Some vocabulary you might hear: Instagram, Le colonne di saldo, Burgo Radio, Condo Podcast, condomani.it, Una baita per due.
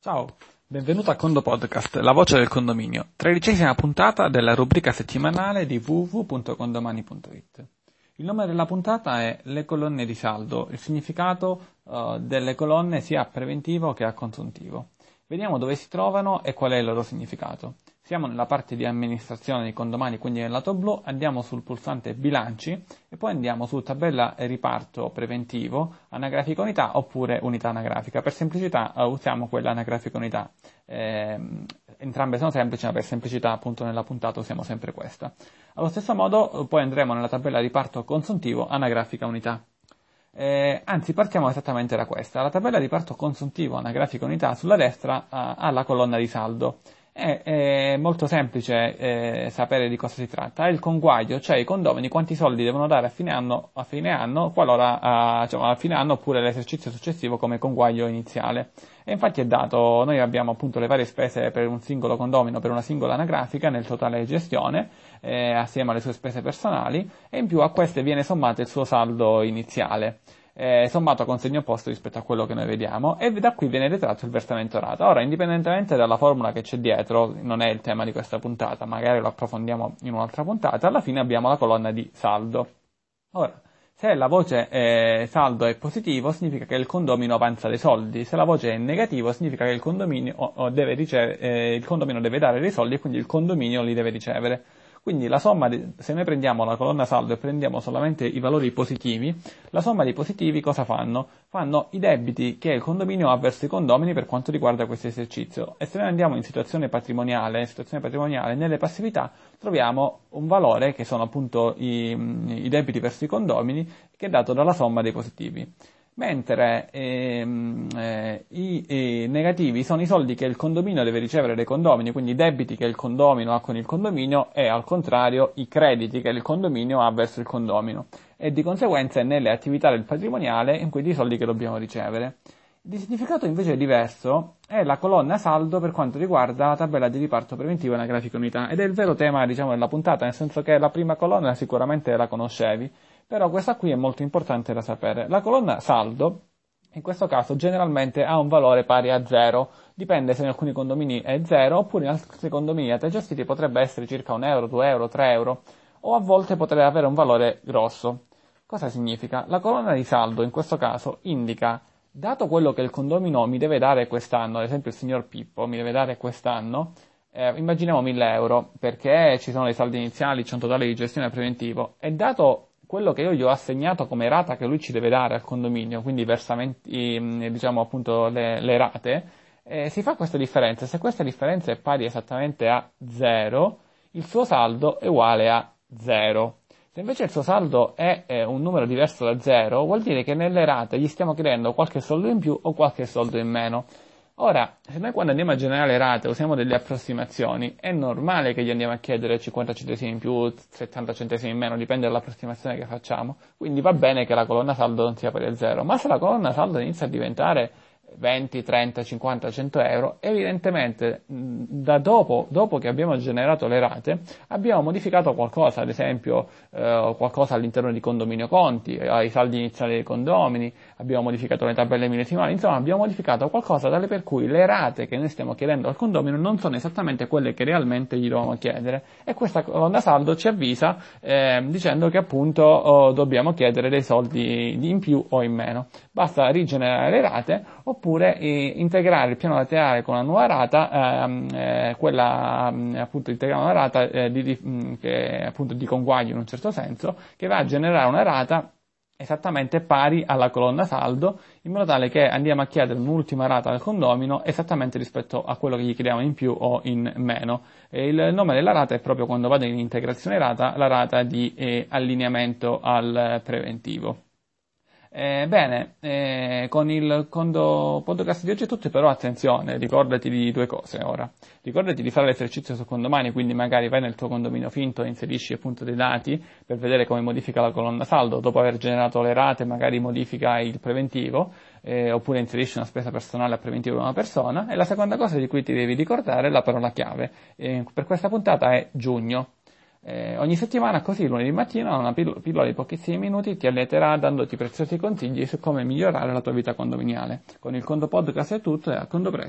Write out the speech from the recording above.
Ciao, benvenuto a Condo Podcast, la voce del condominio, 13ª puntata della rubrica settimanale di www.condomani.it. Il nome della puntata è Le colonne di saldo, il significato delle colonne sia a preventivo che a consuntivo. Vediamo dove si trovano e qual è il loro significato. Siamo nella parte di amministrazione di condomani, quindi nel lato blu, andiamo sul pulsante bilanci e poi andiamo su tabella riparto preventivo, anagrafica unità oppure unità anagrafica. Per semplicità usiamo quella anagrafica unità. Entrambe sono semplici, ma per semplicità appunto nella puntata usiamo sempre questa. Allo stesso modo poi andremo nella tabella riparto consuntivo, anagrafica unità. Anzi, partiamo esattamente da questa. La tabella riparto consuntivo, anagrafica unità, sulla destra ha la colonna di saldo. È molto semplice sapere di cosa si tratta. È il conguaglio, cioè i condomini quanti soldi devono dare a fine anno qualora a fine anno oppure l'esercizio successivo come conguaglio iniziale. E infatti è dato, noi abbiamo appunto le varie spese per un singolo condomino, per una singola anagrafica nel totale gestione, assieme alle sue spese personali, e in più a queste viene sommato il suo saldo iniziale. Sommato con segno opposto rispetto a quello che noi vediamo, e da qui viene detratto il versamento rata. Ora, indipendentemente dalla formula che c'è dietro, non è il tema di questa puntata, magari lo approfondiamo in un'altra puntata, alla fine abbiamo la colonna di saldo. Ora, se la voce saldo è positivo, significa che il condomino avanza dei soldi, se la voce è negativo, significa che il condomino deve dare dei soldi e quindi il condominio li deve ricevere. Quindi la somma, se noi prendiamo la colonna saldo e prendiamo solamente i valori positivi, la somma dei positivi cosa fanno? Fanno i debiti che il condominio ha verso i condomini per quanto riguarda questo esercizio. E se noi andiamo in situazione patrimoniale, nelle passività troviamo un valore che sono appunto i debiti verso i condomini, che è dato dalla somma dei positivi. Mentre i negativi sono i soldi che il condominio deve ricevere dai condomini, quindi i debiti che il condomino ha con il condominio e al contrario i crediti che il condominio ha verso il condomino, e di conseguenza nelle attività del patrimoniale in cui i soldi che dobbiamo ricevere. Di significato invece diverso è la colonna saldo per quanto riguarda la tabella di riparto preventivo e anagrafica unità, ed è il vero tema, diciamo, della puntata, nel senso che la prima colonna sicuramente la conoscevi, però questa qui è molto importante da sapere. La colonna saldo, in questo caso, generalmente ha un valore pari a 0, dipende se in alcuni condomini è 0, oppure in altri condomini a te gestiti potrebbe essere circa 1 euro, 2 euro, 3 euro, o a volte potrebbe avere un valore grosso. Cosa significa? La colonna di saldo, in questo caso, indica, dato quello che il condomino mi deve dare quest'anno, ad esempio il signor Pippo mi deve dare quest'anno, immaginiamo 1000 euro, perché ci sono dei saldi iniziali, c'è un totale di gestione preventivo, e dato quello che io gli ho assegnato come rata che lui ci deve dare al condominio, quindi versamenti, diciamo appunto le rate, si fa questa differenza. Se questa differenza è pari esattamente a 0, il suo saldo è uguale a 0. Se invece il suo saldo è un numero diverso da 0, vuol dire che nelle rate gli stiamo chiedendo qualche soldo in più o qualche soldo in meno. Ora, se noi quando andiamo a generare rate usiamo delle approssimazioni, è normale che gli andiamo a chiedere 50 centesimi in più, 70 centesimi in meno, dipende dall'approssimazione che facciamo, quindi va bene che la colonna saldo non sia pari a 0, ma se la colonna saldo inizia a diventare 20, 30, 50, 100 euro, evidentemente da dopo che abbiamo generato le rate abbiamo modificato qualcosa, ad esempio qualcosa all'interno di condominio conti, ai saldi iniziali dei condomini, abbiamo modificato le tabelle millesimali, insomma abbiamo modificato qualcosa tale per cui le rate che noi stiamo chiedendo al condomino non sono esattamente quelle che realmente gli dovevamo chiedere, e questa colonna saldo ci avvisa dicendo che appunto dobbiamo chiedere dei soldi in più o in meno. Basta rigenerare le rate oppure integrare il piano laterale con la nuova rata, integrare una rata che appunto di conguaglio in un certo senso, che va a generare una rata esattamente pari alla colonna saldo, in modo tale che andiamo a chiedere un'ultima rata al condomino esattamente rispetto a quello che gli chiediamo in più o in meno. E il nome della rata è proprio, quando vado in integrazione rata, la rata di allineamento al preventivo. Con il Condo Podcast di oggi è tutto, però attenzione, ricordati di due cose ora. Ricordati di fare l'esercizio su condomani, quindi magari vai nel tuo condominio finto e inserisci appunto dei dati per vedere come modifica la colonna saldo, dopo aver generato le rate magari modifica il preventivo, oppure inserisci una spesa personale a preventivo di una persona. E la seconda cosa di cui ti devi ricordare è la parola chiave, per questa puntata è giugno. Ogni settimana, così lunedì mattina, una pillola di pochissimi minuti ti allieterà dandoti preziosi consigli su come migliorare la tua vita condominiale. Con il Condo Podcast è tutto, e a Condo presto.